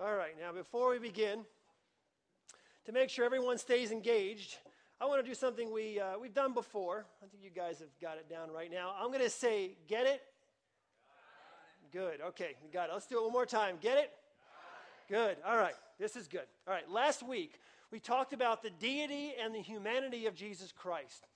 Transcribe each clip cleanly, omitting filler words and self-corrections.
All right, now before we begin, to make sure everyone stays engaged, I want to do something we've done before. I think you guys have got it down right now. I'm going to say, get it? Good. Okay, we got it. Let's do it one more time. Get it? Good. All right, this is good. All right, last week we talked about the deity and the humanity of Jesus Christ.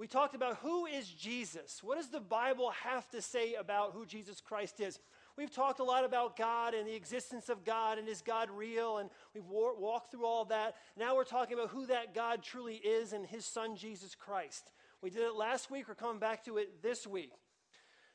We talked about who is Jesus. What does the Bible have to say about who Jesus Christ is? We've talked a lot about God and the existence of God and is God real, and we've walked through all that. Now we're talking about who that God truly is and his son Jesus Christ. We did it last week. We're coming back to it this week.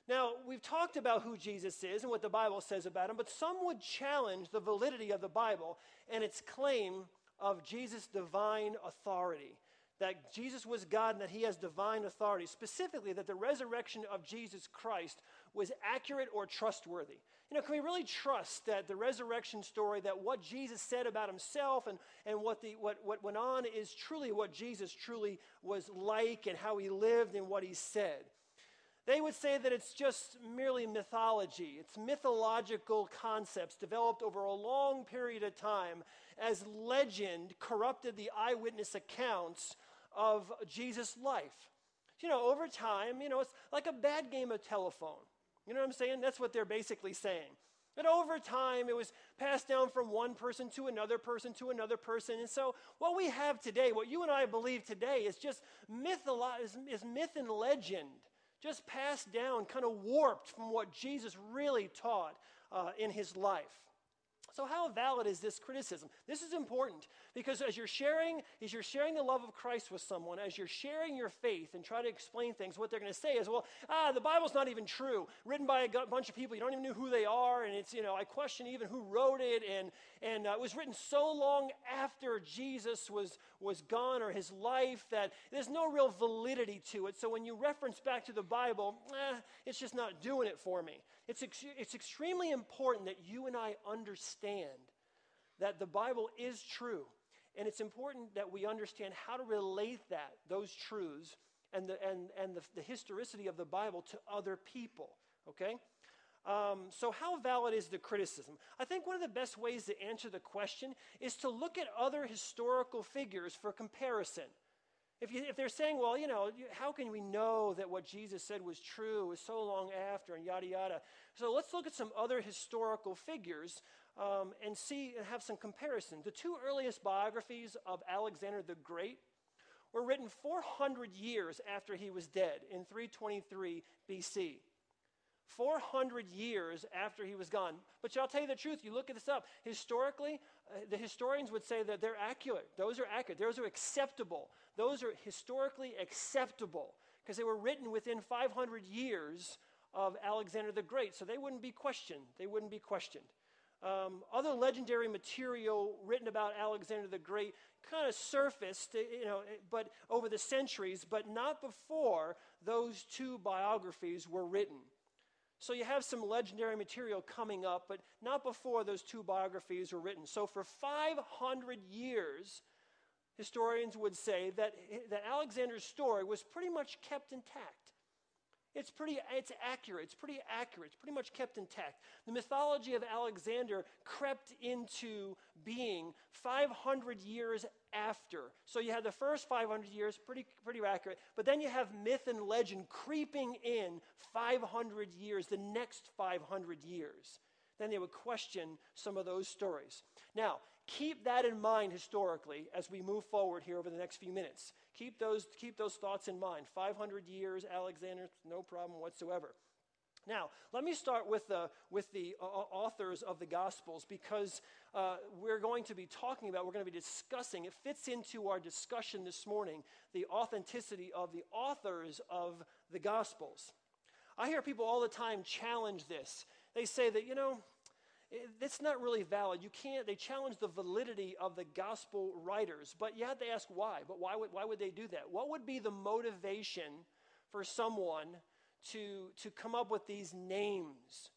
Now, we've talked about who Jesus is and what the Bible says about him, but some would challenge the validity of the Bible and its claim of Jesus' divine authority, that Jesus was God and that he has divine authority, specifically that the resurrection of Jesus Christ was accurate or trustworthy. You know, can we really trust that the resurrection story, that what Jesus said about himself and what went on is truly what Jesus truly was like and how he lived and what he said? They would say that it's just merely mythology. It's mythological concepts developed over a long period of time as legend corrupted the eyewitness accounts of Jesus' life. You know, over time, you know, it's like a bad game of telephone. You know what I'm saying? That's what they're basically saying. But over time, it was passed down from one person to another person to another person. And so what we have today, what you and I believe today, is just myth and legend, just passed down, kind of warped from what Jesus really taught in his life. So how valid is this criticism? This is important because as you're sharing the love of Christ with someone, as you're sharing your faith and try to explain things, what they're going to say is, well, the Bible's not even true. Written by a bunch of people, you don't even know who they are, and it's, you know, I question even who wrote it, and it was written so long after Jesus was gone or his life that there's no real validity to it. So when you reference back to the Bible, it's just not doing it for me. It's extremely important that you and I understand that the Bible is true, and it's important that we understand how to relate those truths and the historicity of the Bible to other people, okay? So how valid is the criticism? I think one of the best ways to answer the question is to look at other historical figures for comparison. If they're saying, well, you know, how can we know that what Jesus said was true, was so long after, and yada, yada. So let's look at some other historical figures and see and have some comparison. The two earliest biographies of Alexander the Great were written 400 years after he was dead in 323 B.C., 400 years after he was gone. But I'll tell you the truth, you look at this up. Historically, the historians would say that they're accurate. Those are accurate. Those are acceptable. Those are historically acceptable because they were written within 500 years of Alexander the Great. So they wouldn't be questioned. Other legendary material written about Alexander the Great kind of surfaced, you know, but over the centuries, but not before those two biographies were written. So you have some legendary material coming up, but not before those two biographies were written. So for 500 years, historians would say that Alexander's story was pretty much kept intact. It's pretty much kept intact. The mythology of Alexander crept into being 500 years after. So you had the first 500 years, pretty accurate, but then you have myth and legend creeping in 500 years, the next 500 years. Then they would question some of those stories. Now, keep that in mind historically as we move forward here over the next few minutes. Keep those thoughts in mind. 500 years, Alexander, no problem whatsoever. Now, let me start with the authors of the Gospels because we're going to be discussing, it fits into our discussion this morning, the authenticity of the authors of the Gospels. I hear people all the time challenge this. They say that, you know, it's not really valid. They challenge the validity of the gospel writers, but you have to ask why. But why would they do that? What would be the motivation for someone to come up with these names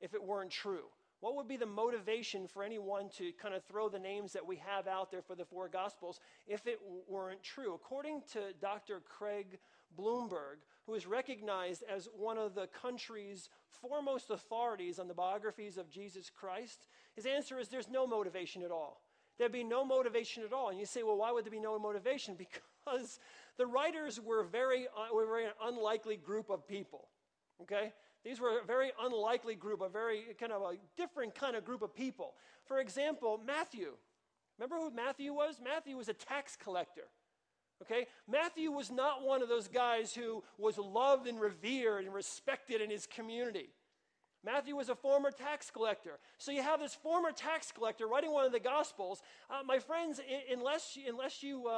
if it weren't true? What would be the motivation for anyone to kind of throw the names that we have out there for the four gospels if it weren't true? According to Dr. Craig Blomberg, who is recognized as one of the country's foremost authorities on the biographies of Jesus Christ, his answer is there's no motivation at all. There'd be no motivation at all. And you say, well, why would there be no motivation? Because the writers were an unlikely group of people, okay? These were a very unlikely group, a very kind of a different kind of group of people. For example, Matthew. Remember who Matthew was? Matthew was a tax collector, okay? Matthew was not one of those guys who was loved and revered and respected in his community. Matthew was a former tax collector. So you have this former tax collector writing one of the Gospels. My friends, unless you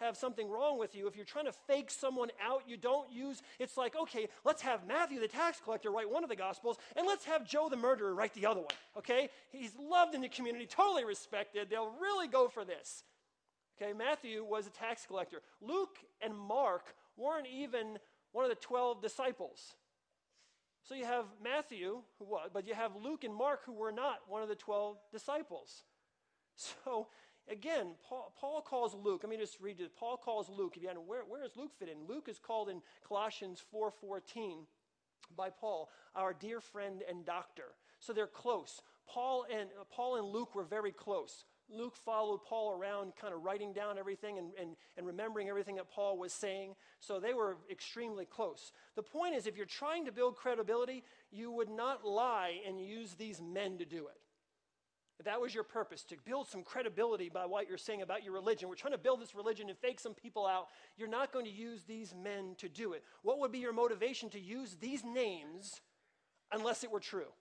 have something wrong with you, if you're trying to fake someone out, you don't use, it's like, okay, let's have Matthew the tax collector write one of the Gospels, and let's have Joe the murderer write the other one, okay? He's loved in the community, totally respected. They'll really go for this. Okay, Matthew was a tax collector. Luke and Mark weren't even one of the 12 disciples. So you have Matthew, who was, but you have Luke and Mark, who were not one of the 12 disciples. So again, Paul calls Luke. Let me just read this. Paul calls Luke. If you hadn't, where does Luke fit in? Luke is called in Colossians 4:14 by Paul, our dear friend and doctor. So they're close. Paul and Luke were very close. Luke followed Paul around, kind of writing down everything and remembering everything that Paul was saying. So they were extremely close. The point is, if you're trying to build credibility, you would not lie and use these men to do it. If that was your purpose, to build some credibility by what you're saying about your religion. We're trying to build this religion and fake some people out. You're not going to use these men to do it. What would be your motivation to use these names unless it were true?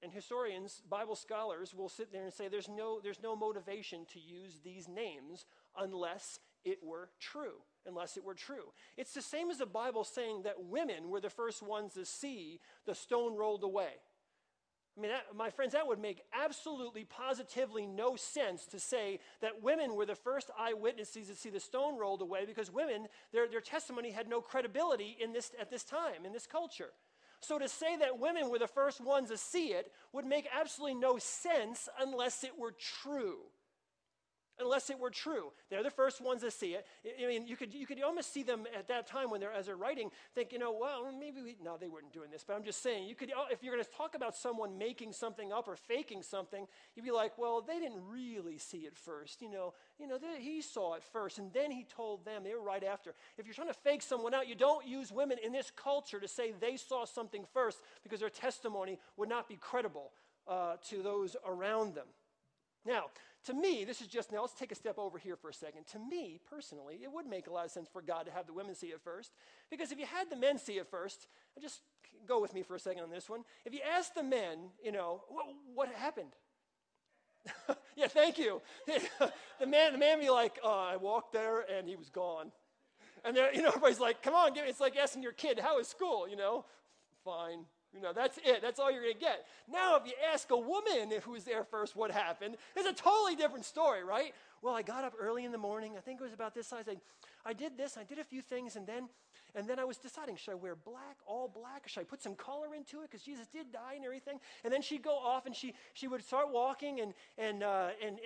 And historians, Bible scholars, will sit there and say there's no motivation to use these names unless it were true, unless it were true. It's the same as the Bible saying that women were the first ones to see the stone rolled away. I mean, my friends, that would make absolutely, positively no sense to say that women were the first eyewitnesses to see the stone rolled away, because women, their testimony had no credibility at this time, in this culture. So to say that women were the first ones to see it would make absolutely no sense unless it were true. Unless it were true. They're the first ones to see it. I mean, you could almost see them at that time when as they're writing, think, you know, well, no, they weren't doing this, but I'm just saying, if you're going to talk about someone making something up or faking something, you'd be like, well, they didn't really see it first. You know, he saw it first, and then he told them. They were right after. If you're trying to fake someone out, you don't use women in this culture to say they saw something first, because their testimony would not be credible to those around them. Now, to me, let's take a step over here for a second. To me, personally, it would make a lot of sense for God to have the women see it first, because if you had the men see it first, just go with me for a second on this one. If you asked the men, you know, what happened? Yeah, thank you. The man be like, I walked there and he was gone. And there, you know, everybody's like, come on, give me. It's like asking your kid, how is school? You know, fine. You know, that's it. That's all you're going to get. Now, if you ask a woman who was there first what happened, it's a totally different story, right? Well, I got up early in the morning. I think it was about this size. I did this. I did a few things, and then I was deciding, should I wear black, all black? Or should I put some color into it? Because Jesus did die and everything. And then she'd go off, and she would start walking, and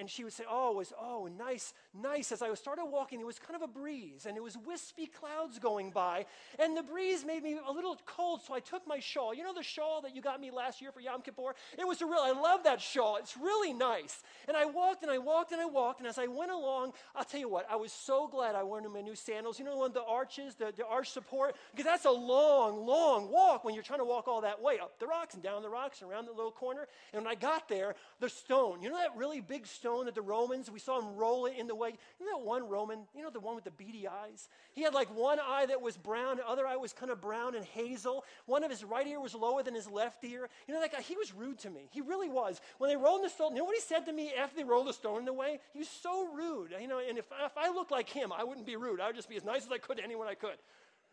she would say, oh, it was nice. As I started walking, it was kind of a breeze, and it was wispy clouds going by, and the breeze made me a little cold, so I took my shawl. You know the shawl that you got me last year for Yom Kippur? I love that shawl. It's really nice. And I walked, and I walked, and I walked, and as I went along, I'll tell you what, I was so glad I wore my new sandals. You know, one of the arches, the arch support, because that's a long, long walk when you're trying to walk all that way up the rocks and down the rocks and around the little corner. And when I got there, the stone, you know that really big stone that the Romans, we saw him roll it in the way. You know that one Roman, you know the one with the beady eyes? He had like one eye that was brown, the other eye was kind of brown and hazel. One of his right ear was lower than his left ear. You know that guy, he was rude to me. He really was. When they rolled the stone, you know what he said to me after they rolled the stone in the way? He was so rude. You know, and if I looked like him, I wouldn't be rude. I would just be as nice as I could to anyone I could,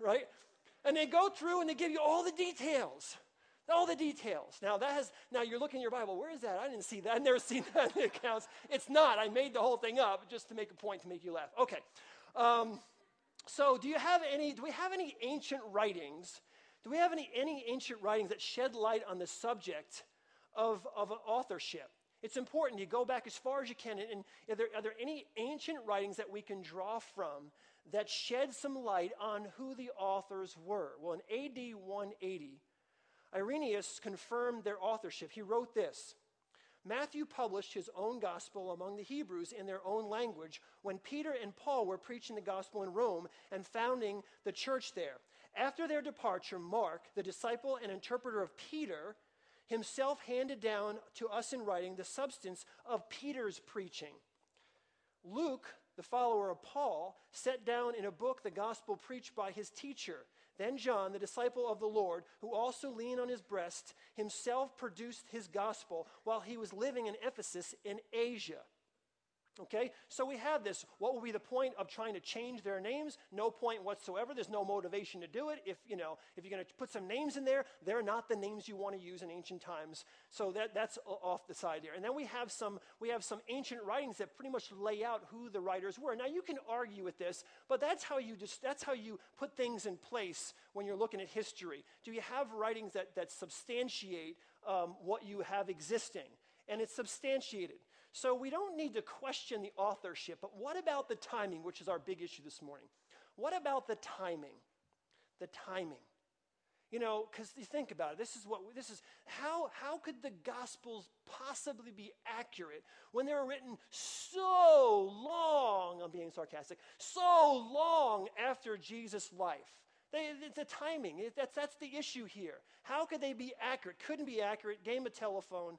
right? And they go through and they give you all the details. All the details. Now you're looking in your Bible, where is that? I didn't see that. I've never seen that in the accounts. It's not. I made the whole thing up just to make a point to make you laugh. Okay. So do we have any ancient writings? Do we have any ancient writings that shed light on the subject of authorship? It's important you go back as far as you can, and are there any ancient writings that we can draw from that shed some light on who the authors were. Well, in AD 180, Irenaeus confirmed their authorship. He wrote this: Matthew published his own gospel among the Hebrews in their own language when Peter and Paul were preaching the gospel in Rome and founding the church there. After their departure, Mark, the disciple and interpreter of Peter, himself handed down to us in writing the substance of Peter's preaching. Luke, the follower of Paul, set down in a book the gospel preached by his teacher. Then John, the disciple of the Lord, who also leaned on his breast, himself produced his gospel while he was living in Ephesus in Asia. Okay, so we have this. What will be the point of trying to change their names? No point whatsoever. There's no motivation to do it. If you're going to put some names in there, they're not the names you want to use in ancient times. So that's off the side there. And then we have some ancient writings that pretty much lay out who the writers were. Now you can argue with this, but that's how you put things in place when you're looking at history. Do you have writings that substantiate what you have existing? And it's substantiated. So we don't need to question the authorship, but what about the timing, which is our big issue this morning? What about the timing? The timing. Because you think about it, how could the Gospels possibly be accurate when they were written so long, I'm being sarcastic, so long after Jesus' life? It's the timing. That's the issue here. How could they be accurate? Couldn't be accurate. Game of telephone.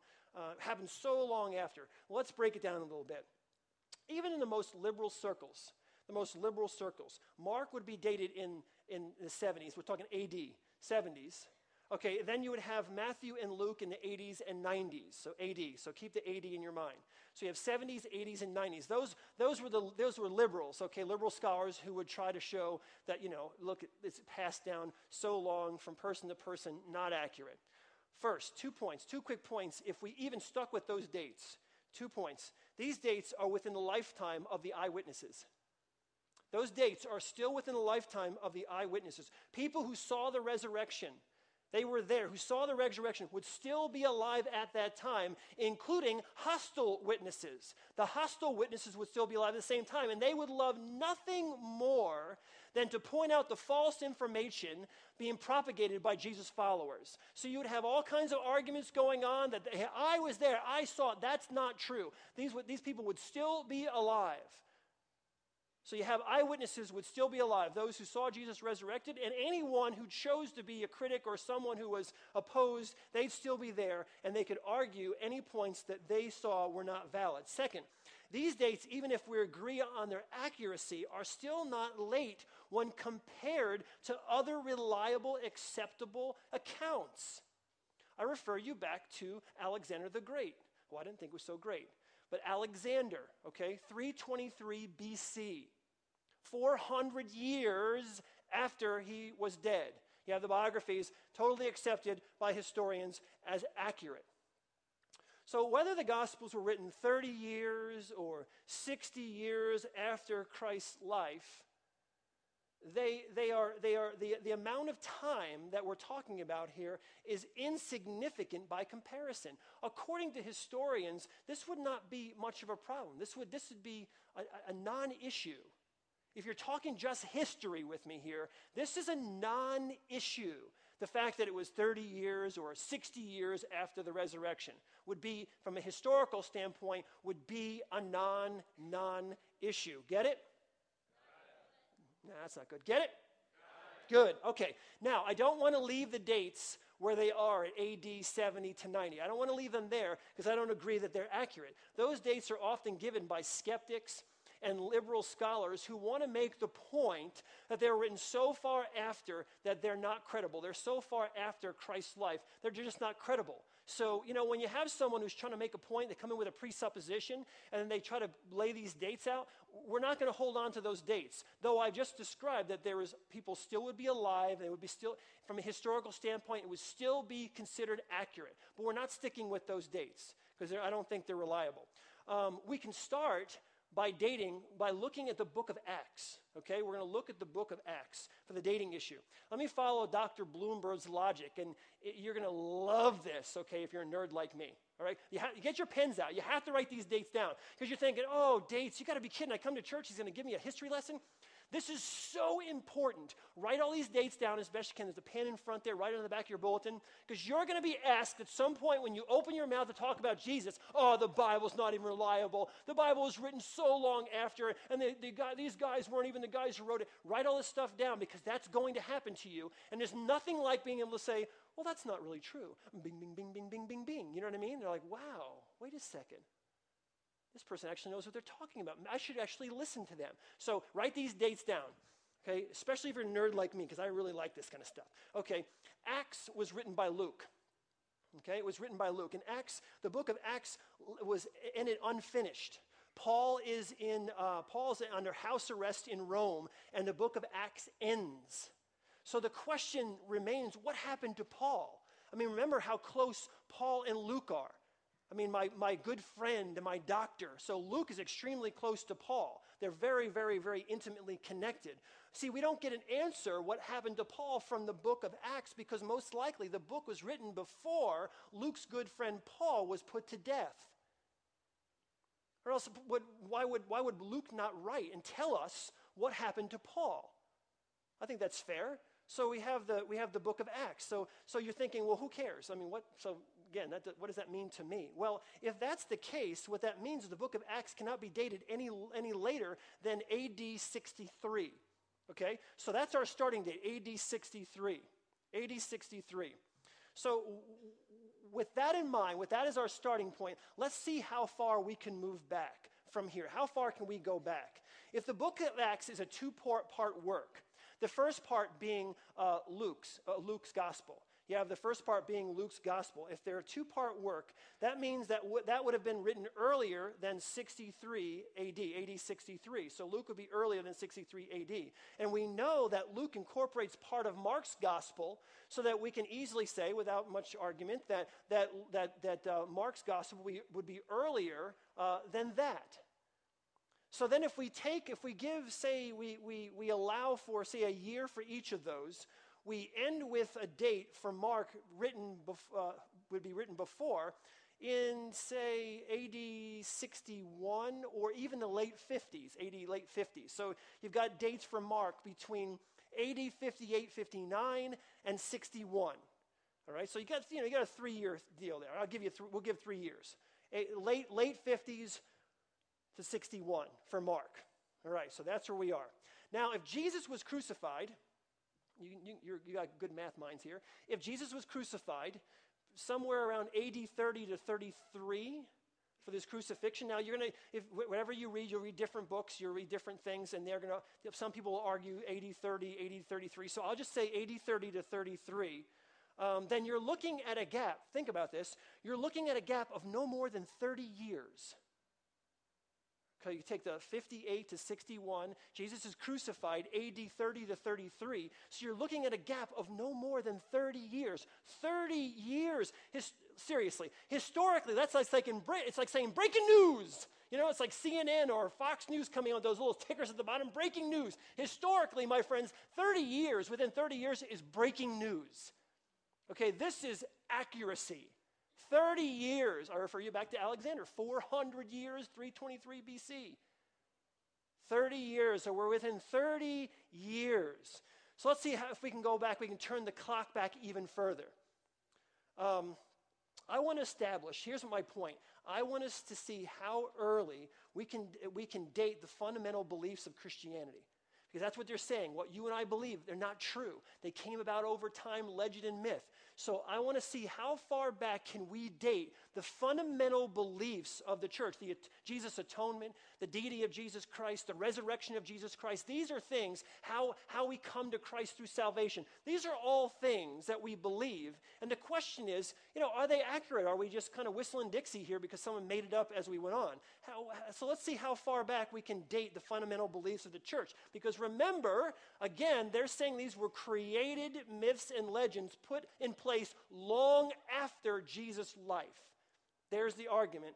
Happened so long after. Let's break it down a little bit. Even in the most liberal circles, Mark would be dated in the 70s. We're talking AD, 70s. Okay, then you would have Matthew and Luke in the 80s and 90s. So AD. So keep the AD in your mind. So you have 70s, 80s, and 90s. Those were liberals. Okay, liberal scholars who would try to show that look, it's passed down so long from person to person, not accurate. First, 2 points, two quick points, if we even stuck with those dates. 2 points. These dates are within the lifetime of the eyewitnesses. Those dates are still within the lifetime of the eyewitnesses. People who saw the resurrection, they were there, who saw the resurrection would still be alive at that time, including hostile witnesses. The hostile witnesses would still be alive at the same time, and they would love nothing more than to point out the false information being propagated by Jesus' followers. So you would have all kinds of arguments going on that I was there, I saw it, that's not true. These people would still be alive. So you have eyewitnesses would still be alive, those who saw Jesus resurrected, and anyone who chose to be a critic or someone who was opposed, they'd still be there, and they could argue any points that they saw were not valid. Second, these dates, even if we agree on their accuracy, are still not late when compared to other reliable, acceptable accounts. I refer you back to Alexander the Great, who I didn't think was so great. But Alexander, 323 BC, 400 years after he was dead. You have the biographies totally accepted by historians as accurate. So whether the Gospels were written 30 years or 60 years after Christ's life, the amount of time that we're talking about here is insignificant by comparison. According to historians, this would not be much of a problem. This would be a non-issue. If you're talking just history with me here, this is a non-issue. The fact that it was 30 years or 60 years after the resurrection would be, from a historical standpoint, would be a non-issue. Get it? No, that's not good. Get it? Good. Okay. Now, I don't want to leave the dates where they are at AD 70 to 90. I don't want to leave them there because I don't agree that they're accurate. Those dates are often given by skeptics and liberal scholars who want to make the point that they're written so far after that they're not credible. They're so far after Christ's life, they're just not credible. So, when you have someone who's trying to make a point, they come in with a presupposition, and then they try to lay these dates out, we're not going to hold on to those dates. Though I've just described that there is people still would be alive, and it would be still, from a historical standpoint, it would still be considered accurate. But we're not sticking with those dates, because I don't think they're reliable. We can start by dating, by looking at the book of Acts, okay? We're going to look at the book of Acts for the dating issue. Let me follow Dr. Bloomberg's logic, and you're going to love this, okay, if you're a nerd like me, all right? You get your pens out. You have to write these dates down because you're thinking, oh, dates, you got to be kidding. I come to church, he's going to give me a history lesson? This is so important. Write all these dates down as best you can. There's a pen in front there, right on the back of your bulletin, because you're going to be asked at some point when you open your mouth to talk about Jesus, oh, the Bible's not even reliable. The Bible was written so long after, and these guys weren't even the guys who wrote it. Write all this stuff down, because that's going to happen to you, and there's nothing like being able to say, well, that's not really true. Bing, bing, bing, bing, bing, bing, bing. You know what I mean? They're like, wow, wait a second. This person actually knows what they're talking about. I should actually listen to them. So write these dates down, okay? Especially if you're a nerd like me, because I really like this kind of stuff. Okay, Acts was written by Luke, okay? It was written by Luke. And Acts, the book of Acts was ended unfinished. Paul's under house arrest in Rome, and the book of Acts ends. So the question remains, what happened to Paul? I mean, remember how close Paul and Luke are. I mean, my good friend and my doctor. So Luke is extremely close to Paul. They're very, very, very intimately connected. See, we don't get an answer what happened to Paul from the book of Acts, because most likely the book was written before Luke's good friend Paul was put to death. Or else, why would Luke not write and tell us what happened to Paul? I think that's fair. So we have the book of Acts. So you're thinking, well, who cares? I mean, what? So again, what does that mean to me? Well, if that's the case, what that means is the book of Acts cannot be dated any later than A.D. 63. Okay, so that's our starting date, A.D. 63. A.D. 63. So with that in mind, with that as our starting point, let's see how far we can move back from here. How far can we go back? If the book of Acts is a two-part work. The first part being Luke's gospel. You have the first part being Luke's gospel. If they're a two-part work, that means that that would have been written earlier than 63 A.D., A.D. 63. So Luke would be earlier than 63 A.D. And we know that Luke incorporates part of Mark's gospel, so that we can easily say, without much argument, that Mark's gospel would be earlier than that. So then if we allow for, say, a year for each of those, we end with a date for Mark written before in, say, A.D. 61 or even the late 50s, A.D. late 50s. So you've got dates for Mark between A.D. 58, 59 and 61. All right, so you got a 3-year deal there. We'll give 3 years. Late 50s. To 61 for Mark. All right, so that's where we are. Now, if Jesus was crucified, you got good math minds here. If Jesus was crucified somewhere around AD 30 to 33 for this crucifixion, now you're going to, if whatever you read, you'll read different books, you'll read different things, and they're going to, some people will argue AD 30, AD 33. So I'll just say AD 30 to 33. Then you're looking at a gap. Think about this. You're looking at a gap of no more than 30 years. Okay, you take the 58 to 61. Jesus is crucified, AD 30 to 33. So you're looking at a gap of no more than 30 years. 30 years. Seriously, historically, that's like in Britain. It's like saying breaking news. You know, it's like CNN or Fox News coming on those little tickers at the bottom. Breaking news. Historically, my friends, 30 years, within 30 years is breaking news. Okay, this is accuracy. 30 years, I refer you back to Alexander, 400 years, 323 BC. 30 years, so we're within 30 years. So let's see if we can go back, we can turn the clock back even further. I want to establish, here's my point, I want us to see how early we can date the fundamental beliefs of Christianity. Because that's what they're saying. What you and I believe, they're not true. They came about over time, legend and myth. So I want to see how far back can we date the fundamental beliefs of the church, the Jesus' atonement, the deity of Jesus Christ, the resurrection of Jesus Christ. These are things, how we come to Christ through salvation. These are all things that we believe. And the question is, you know, are they accurate? Are we just kind of whistling Dixie here because someone made it up as we went on? So let's see how far back we can date the fundamental beliefs of the church. Because remember, again, they're saying these were created myths and legends put in place long after Jesus' life. There's the argument.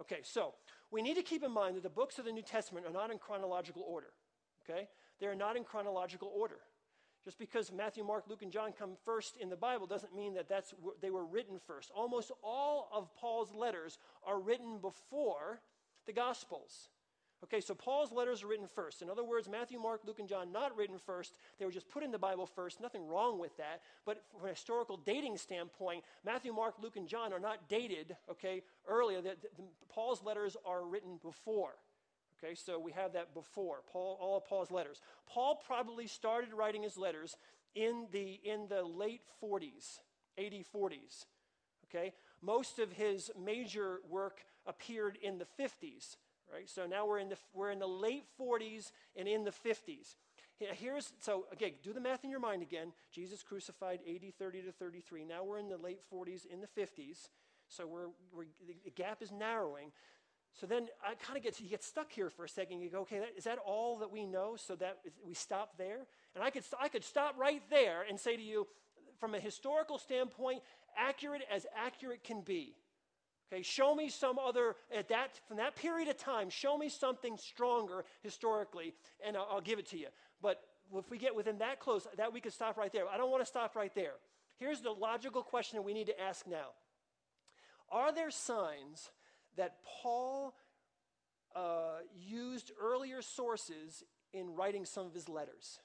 Okay, so we need to keep in mind that the books of the New Testament are not in chronological order, okay? They're not in chronological order. Just because Matthew, Mark, Luke, and John come first in the Bible doesn't mean that they were written first. Almost all of Paul's letters are written before the Gospels. Okay, so Paul's letters are written first. In other words, Matthew, Mark, Luke, and John not written first. They were just put in the Bible first. Nothing wrong with that. But from a historical dating standpoint, Matthew, Mark, Luke, and John are not dated, okay, earlier. Paul's letters are written before. Okay, so we have that before, all of Paul's letters. Paul probably started writing his letters in the late 40s, AD 40s. Okay, most of his major work appeared in the 50s. Right, so now we're in the late 40s and in the 50s. So again, do the math in your mind again. Jesus crucified AD 30 to 33. Now we're in the late 40s, in the 50s. So the gap is narrowing. So then I kind of you get stuck here for a second. You go, okay, is that all that we know? So that we stop there, and I could stop right there and say to you, from a historical standpoint, accurate as accurate can be. Okay, show me some other, from that period of time, show me something stronger historically, and I'll give it to you. But if we get within that close, that we could stop right there. I don't want to stop right there. Here's the logical question that we need to ask now. Are there signs that Paul used earlier sources in writing some of his letters?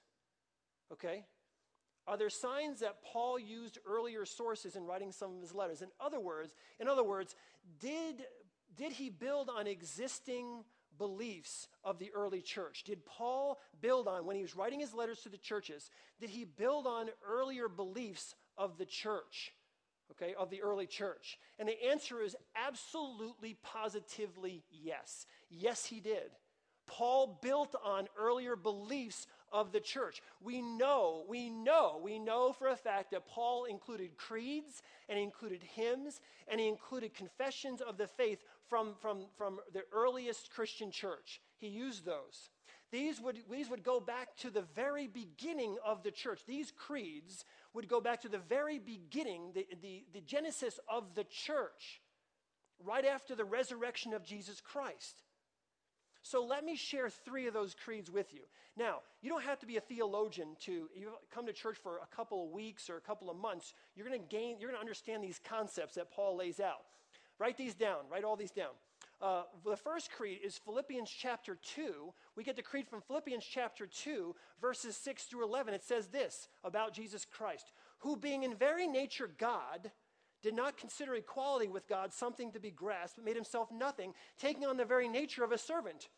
Okay? Are there signs that Paul used earlier sources in writing some of his letters? In other words, did he build on existing beliefs of the early church? Did Paul build on, when he was writing his letters to the churches, did he build on earlier beliefs of the church, okay, of the early church? And the answer is absolutely, positively yes. Yes, he did. Paul built on earlier beliefs of the church. We know for a fact that Paul included creeds, and he included hymns, and he included confessions of the faith from the earliest Christian church. He used those. These would go back to the very beginning of the church. These creeds would go back to the very beginning, the genesis of the church, right after the resurrection of Jesus Christ. So let me share three of those creeds with you. Now, you don't have to be a theologian you come to church for a couple of weeks or a couple of months. You're going to understand these concepts that Paul lays out. Write these down. Write all these down. The first creed is Philippians chapter 2. We get the creed from Philippians chapter 2, verses 6 through 11. It says this about Jesus Christ, who being in very nature God, did not consider equality with God something to be grasped, but made himself nothing, taking on the very nature of a servant.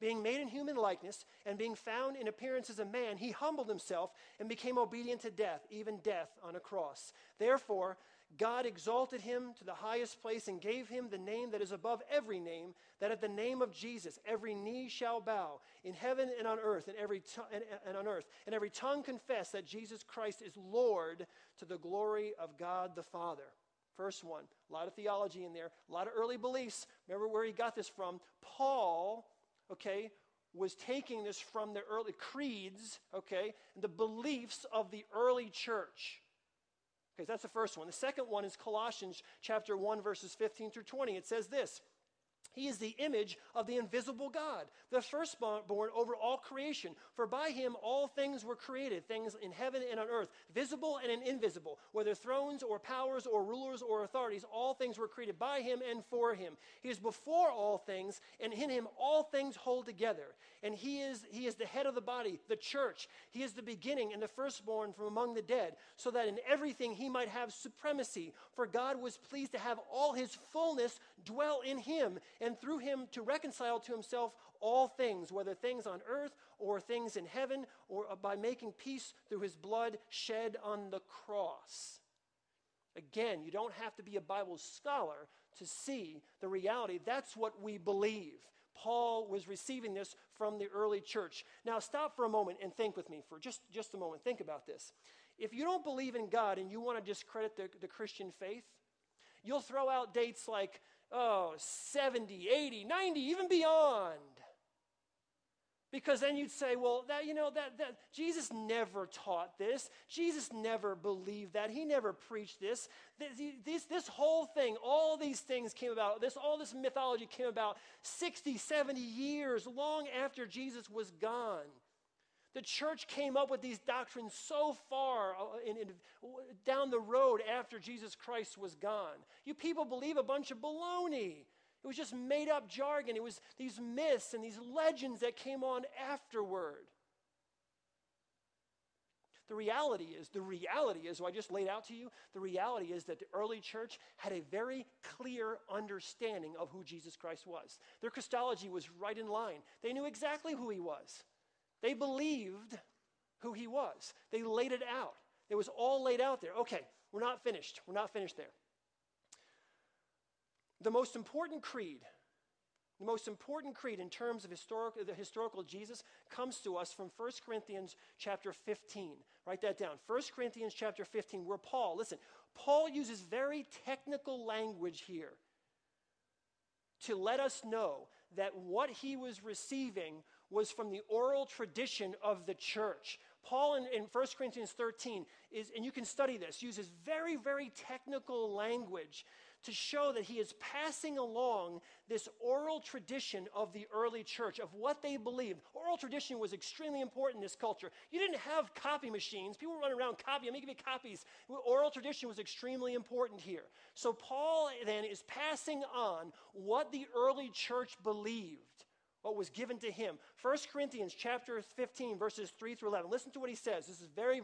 Being made in human likeness and being found in appearance as a man, he humbled himself and became obedient to death, even death on a cross. Therefore, God exalted him to the highest place and gave him the name that is above every name, that at the name of Jesus every knee shall bow in heaven and on earth, and every tongue confess that Jesus Christ is Lord, to the glory of God the Father. First one, a lot of theology in there, a lot of early beliefs. Remember where he got this from. Paul, okay, was taking this from the early creeds, okay, and the beliefs of the early church. Okay, so that's the first one. The second one is Colossians chapter 1, verses 15 through 20. It says this, he is the image of the invisible God, the firstborn over all creation. For by him all things were created, things in heaven and on earth, visible and invisible, whether thrones or powers or rulers or authorities, all things were created by him and for him. He is before all things, and in him all things hold together. And he is the head of the body, the church. He is the beginning and the firstborn from among the dead, so that in everything he might have supremacy. For God was pleased to have all his fullness dwell in him, and through him to reconcile to himself all things, whether things on earth or things in heaven, or by making peace through his blood shed on the cross. Again, you don't have to be a Bible scholar to see the reality. That's what we believe. Paul was receiving this from the early church. Now stop for a moment and think with me for just a moment. Think about this. If you don't believe in God and you want to discredit the Christian faith, you'll throw out dates like, 70, 80, 90, even beyond. Because then you'd say, well, that Jesus never taught this. Jesus never believed that. He never preached this. This whole thing, all these things came about, all this mythology came about 60, 70 years long after Jesus was gone. The church came up with these doctrines so far down the road after Jesus Christ was gone. You people believe a bunch of baloney. It was just made up jargon. It was these myths and these legends that came on afterward. The reality is, what I just laid out to you, the reality is that the early church had a very clear understanding of who Jesus Christ was. Their Christology was right in line. They knew exactly who he was. They believed who he was. They laid it out. It was all laid out there. Okay, we're not finished. We're not finished there. The most important creed in terms of the historical Jesus comes to us from 1 Corinthians chapter 15. Write that down. 1 Corinthians chapter 15, where Paul uses very technical language here to let us know that what he was receiving was from the oral tradition of the church. Paul in 1 Corinthians 13 is, and you can study this, uses very, very technical language to show that he is passing along this oral tradition of the early church, of what they believed. Oral tradition was extremely important in this culture. You didn't have copy machines. People were running around copying, making copies. Oral tradition was extremely important here. So Paul then is passing on what the early church believed, what was given to him. 1 Corinthians chapter 15, verses 3 through 11. Listen to what he says. This is very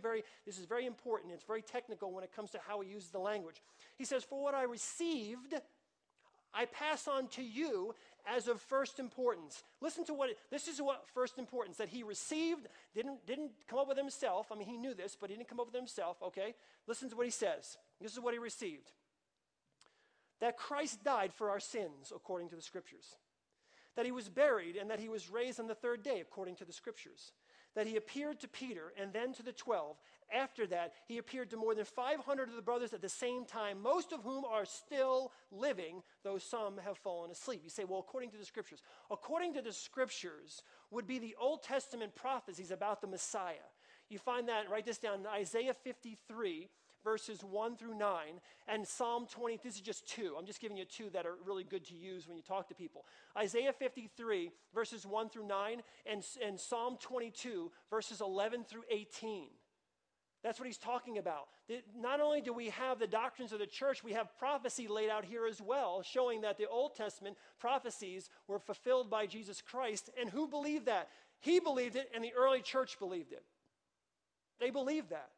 important. It's very technical when it comes to how he uses the language. He says, "For what I received, I pass on to you as of first importance." Listen to what first importance that he received. Didn't come up with himself. I mean, he knew this, but he didn't come up with himself, okay? Listen to what he says. This is what he received. "That Christ died for our sins, according to the Scriptures. That he was buried and that he was raised on the third day, according to the Scriptures. That he appeared to Peter and then to the 12. After that, he appeared to more than 500 of the brothers at the same time, most of whom are still living, though some have fallen asleep." You say, well, according to the Scriptures. According to the Scriptures would be the Old Testament prophecies about the Messiah. You find that, write this down, in Isaiah 53, verses 1 through 9, and Psalm 20. This is just two. I'm just giving you two that are really good to use when you talk to people. Isaiah 53, verses 1 through 9, and Psalm 22, verses 11 through 18. That's what he's talking about. Not only do we have the doctrines of the church, we have prophecy laid out here as well, showing that the Old Testament prophecies were fulfilled by Jesus Christ. And who believed that? He believed it, and the early church believed it. They believed that.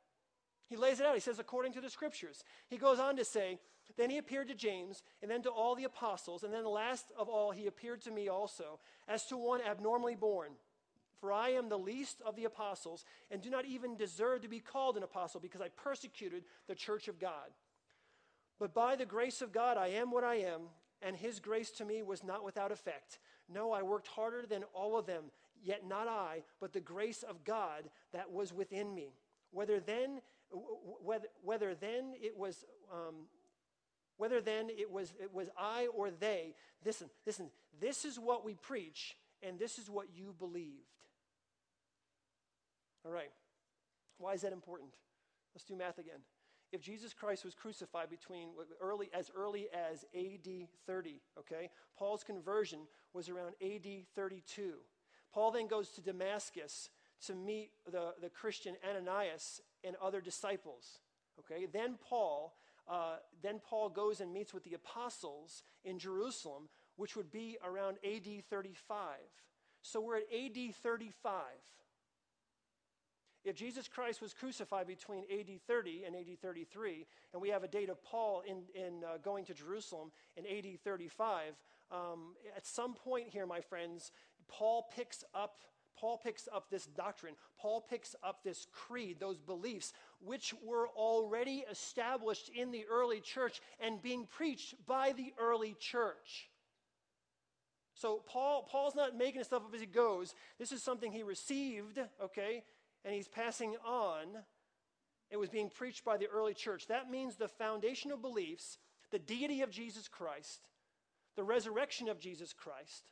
He lays it out. He says, according to the Scriptures. He goes on to say, then he appeared to James, and then to all the apostles, and then last of all, he appeared to me also, as to one abnormally born. For I am the least of the apostles, and do not even deserve to be called an apostle, because I persecuted the church of God. But by the grace of God, I am what I am, and his grace to me was not without effect. No, I worked harder than all of them, yet not I, but the grace of God that was within me. Whether then it was I or they. Listen. This is what we preach, and this is what you believed. All right. Why is that important? Let's do math again. If Jesus Christ was crucified as early as A.D. 30, okay, Paul's conversion was around A.D. 32. Paul then goes to Damascus to meet the Christian Ananias and other disciples. Okay, then Paul goes and meets with the apostles in Jerusalem, which would be around AD 35. So we're at AD 35. If Jesus Christ was crucified between AD 30 and AD 33, and we have a date of Paul in going to Jerusalem in AD 35, at some point here, my friends, Paul picks up this doctrine. Paul picks up this creed, those beliefs, which were already established in the early church and being preached by the early church. So Paul's not making this stuff up as he goes. This is something he received, okay, and he's passing on. It was being preached by the early church. That means the foundational beliefs, the deity of Jesus Christ, the resurrection of Jesus Christ,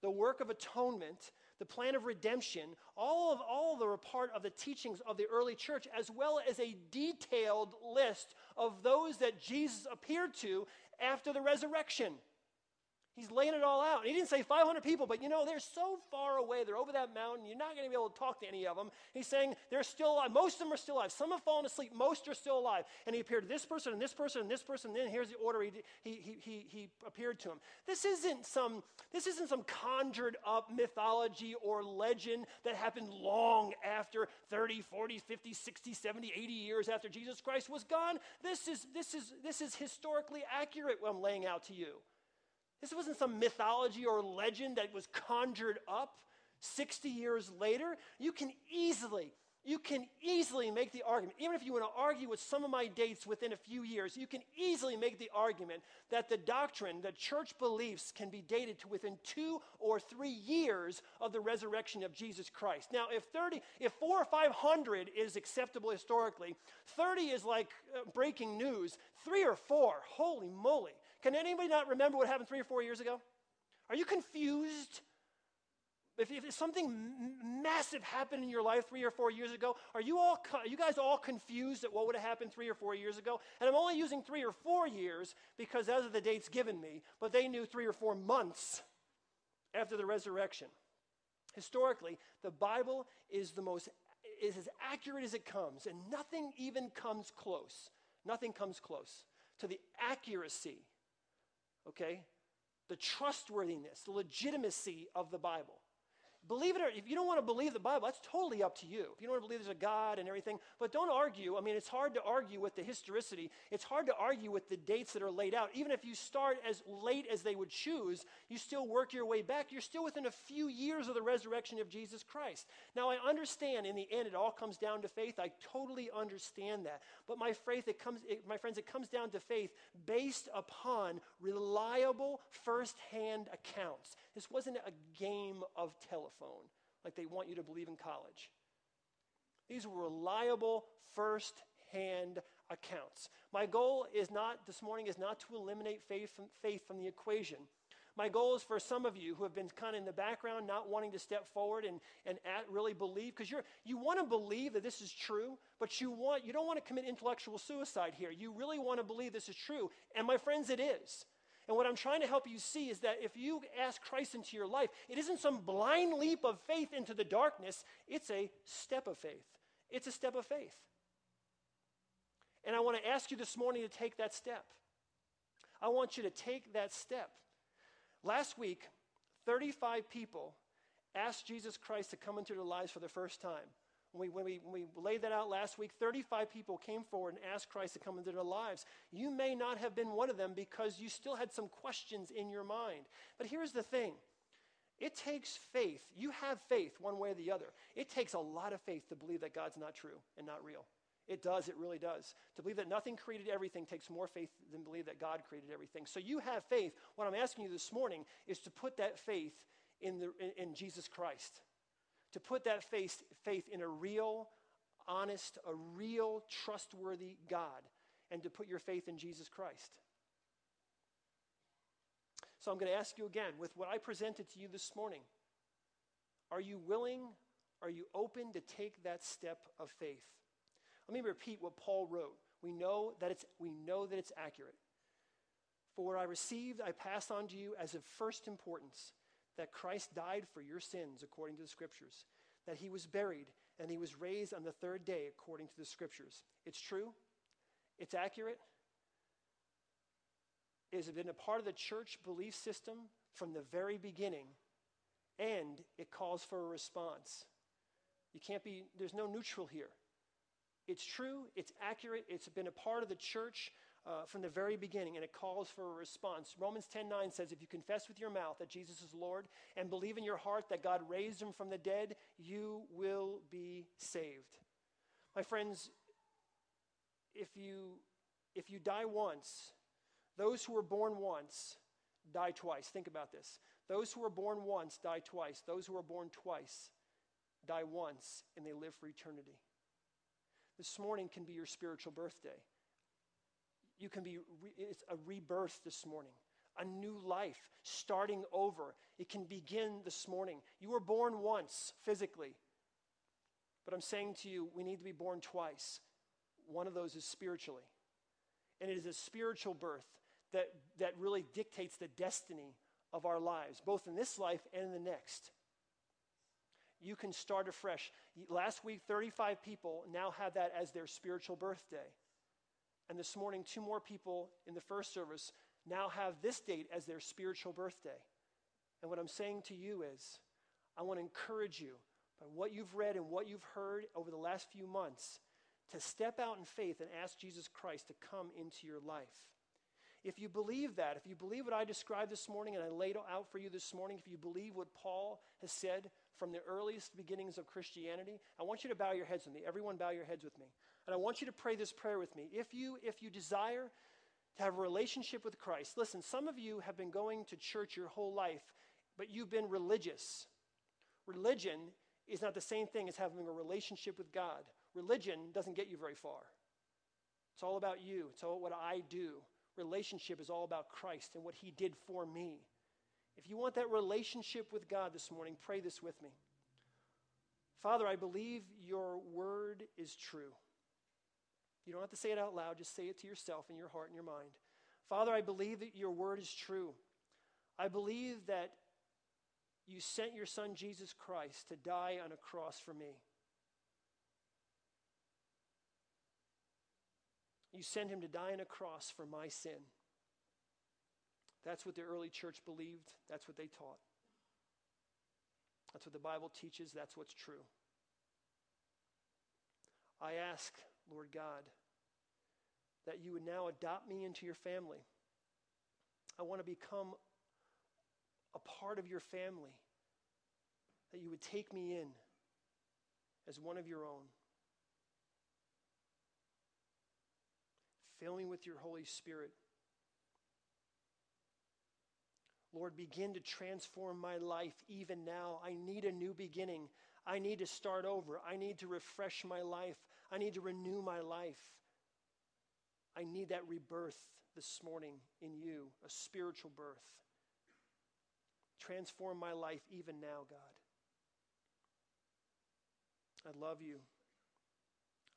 the work of atonement, the plan of redemption, all of them are part of the teachings of the early church, as well as a detailed list of those that Jesus appeared to after the resurrection. He's laying it all out. He didn't say 500 people, but you know, they're so far away. They're over that mountain. You're not going to be able to talk to any of them. He's saying they're still alive. Most of them are still alive. Some have fallen asleep. Most are still alive. And he appeared to this person and this person and this person. And then here's the order he appeared to him. This isn't some conjured up mythology or legend that happened long after 30, 40, 50, 60, 70, 80 years after Jesus Christ was gone. This is historically accurate what I'm laying out to you. This wasn't some mythology or legend that was conjured up 60 years later. You can easily make the argument, even if you want to argue with some of my dates within a few years, you can easily make the argument that the doctrine, the church beliefs, can be dated to within 2 or 3 years of the resurrection of Jesus Christ. Now, if 400 or 500 is acceptable historically, 30 is like breaking news. 3 or 4, holy moly. Can anybody not remember what happened 3 or 4 years ago? Are you confused? If something massive happened in your life 3 or 4 years ago, are you guys all confused at what would have happened 3 or 4 years ago? And I'm only using 3 or 4 years because those are the dates given me, but they knew 3 or 4 months after the resurrection. Historically, the Bible is as accurate as it comes, and nothing even comes close. Nothing comes close to the accuracy, okay, the trustworthiness, the legitimacy of the Bible. Believe it or if you don't want to believe the Bible, that's totally up to you. If you don't want to believe there's a God and everything, but don't argue. I mean, it's hard to argue with the historicity. It's hard to argue with the dates that are laid out. Even if you start as late as they would choose, you still work your way back. You're still within a few years of the resurrection of Jesus Christ. Now, I understand in the end it all comes down to faith. I totally understand that. But my friends, it comes down to faith based upon reliable firsthand accounts. This wasn't a game of telephone like they want you to believe in college. These were reliable first-hand accounts. My goal this morning is not to eliminate faith from the equation. My goal is for some of you who have been kind of in the background, not wanting to step forward and really believe, because you want to believe that this is true, but you don't want to commit intellectual suicide here. You really want to believe this is true, and my friends, it is. And what I'm trying to help you see is that if you ask Christ into your life, it isn't some blind leap of faith into the darkness. It's a step of faith. It's a step of faith. And I want to ask you this morning to take that step. I want you to take that step. Last week, 35 people asked Jesus Christ to come into their lives for the first time. When we laid that out last week, 35 people came forward and asked Christ to come into their lives. You may not have been one of them because you still had some questions in your mind. But here's the thing. It takes faith. You have faith one way or the other. It takes a lot of faith to believe that God's not true and not real. It does. It really does. To believe that nothing created everything takes more faith than believe that God created everything. So you have faith. What I'm asking you this morning is to put that faith in Jesus Christ. To put that faith in a real, honest, a real, trustworthy God, and to put your faith in Jesus Christ. So I'm going to ask you again, with what I presented to you this morning, are you willing, are you open to take that step of faith? Let me repeat what Paul wrote. We know that it's accurate. For what I received, I pass on to you as of first importance, that Christ died for your sins according to the Scriptures, that he was buried and he was raised on the third day according to the Scriptures. It's true. It's accurate. It has been a part of the church belief system from the very beginning, and it calls for a response. There's no neutral here. It's true. It's accurate. It's been a part of the church from the very beginning, and it calls for a response. Romans 10:9 says, if you confess with your mouth that Jesus is Lord and believe in your heart that God raised him from the dead, you will be saved. My friends, if you die once, those who were born once die twice. Think about this. Those who were born once die twice. Those who were born twice die once, and they live for eternity. This morning can be your spiritual birthday. You can be, it's a rebirth this morning, a new life, starting over. It can begin this morning. You were born once physically, but I'm saying to you, we need to be born twice. One of those is spiritually, and it is a spiritual birth that really dictates the destiny of our lives, both in this life and in the next. You can start afresh. Last week, 35 people now have that as their spiritual birthday. And this morning, 2 more people in the first service now have this date as their spiritual birthday. And what I'm saying to you is, I want to encourage you by what you've read and what you've heard over the last few months to step out in faith and ask Jesus Christ to come into your life. If you believe that, if you believe what I described this morning and I laid out for you this morning, if you believe what Paul has said from the earliest beginnings of Christianity, I want you to bow your heads with me. Everyone bow your heads with me. And I want you to pray this prayer with me. If you desire to have a relationship with Christ, listen, some of you have been going to church your whole life, but you've been religious. Religion is not the same thing as having a relationship with God. Religion doesn't get you very far. It's all about you. It's all what I do. Relationship is all about Christ and what he did for me. If you want that relationship with God this morning, pray this with me. Father, I believe your word is true. You don't have to say it out loud. Just say it to yourself in your heart and your mind. Father, I believe that your word is true. I believe that you sent your son Jesus Christ to die on a cross for me. You sent him to die on a cross for my sin. That's what the early church believed. That's what they taught. That's what the Bible teaches. That's what's true. I ask, Lord God, that you would now adopt me into your family. I want to become a part of your family, that you would take me in as one of your own. Fill me with your Holy Spirit. Lord, begin to transform my life even now. I need a new beginning. I need to start over. I need to refresh my life. I need to renew my life. I need that rebirth this morning in you, a spiritual birth. Transform my life even now, God. I love you.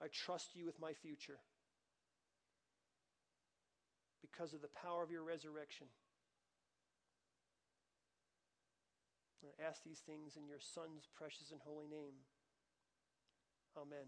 I trust you with my future. Because of the power of your resurrection. I ask these things in your Son's precious and holy name. Amen.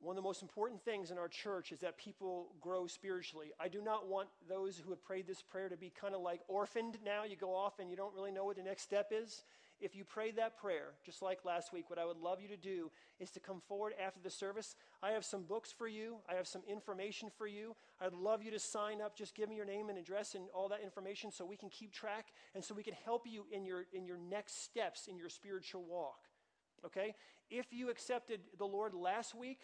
One of the most important things in our church is that people grow spiritually. I do not want those who have prayed this prayer to be kind of like orphaned now. You go off and you don't really know what the next step is. If you prayed that prayer, just like last week, what I would love you to do is to come forward after the service. I have some books for you. I have some information for you. I'd love you to sign up. Just give me your name and address and all that information so we can keep track and so we can help you in your next steps in your spiritual walk, okay? If you accepted the Lord last week,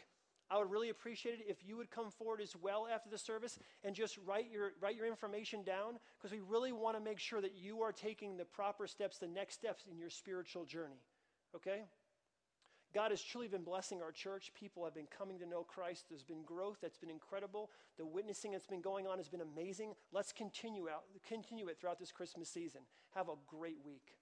I would really appreciate it if you would come forward as well after the service and just write your information down, because we really want to make sure that you are taking the proper steps, the next steps in your spiritual journey, okay? God has truly been blessing our church. People have been coming to know Christ. There's been growth that's been incredible. The witnessing that's been going on has been amazing. Let's continue it throughout this Christmas season. Have a great week.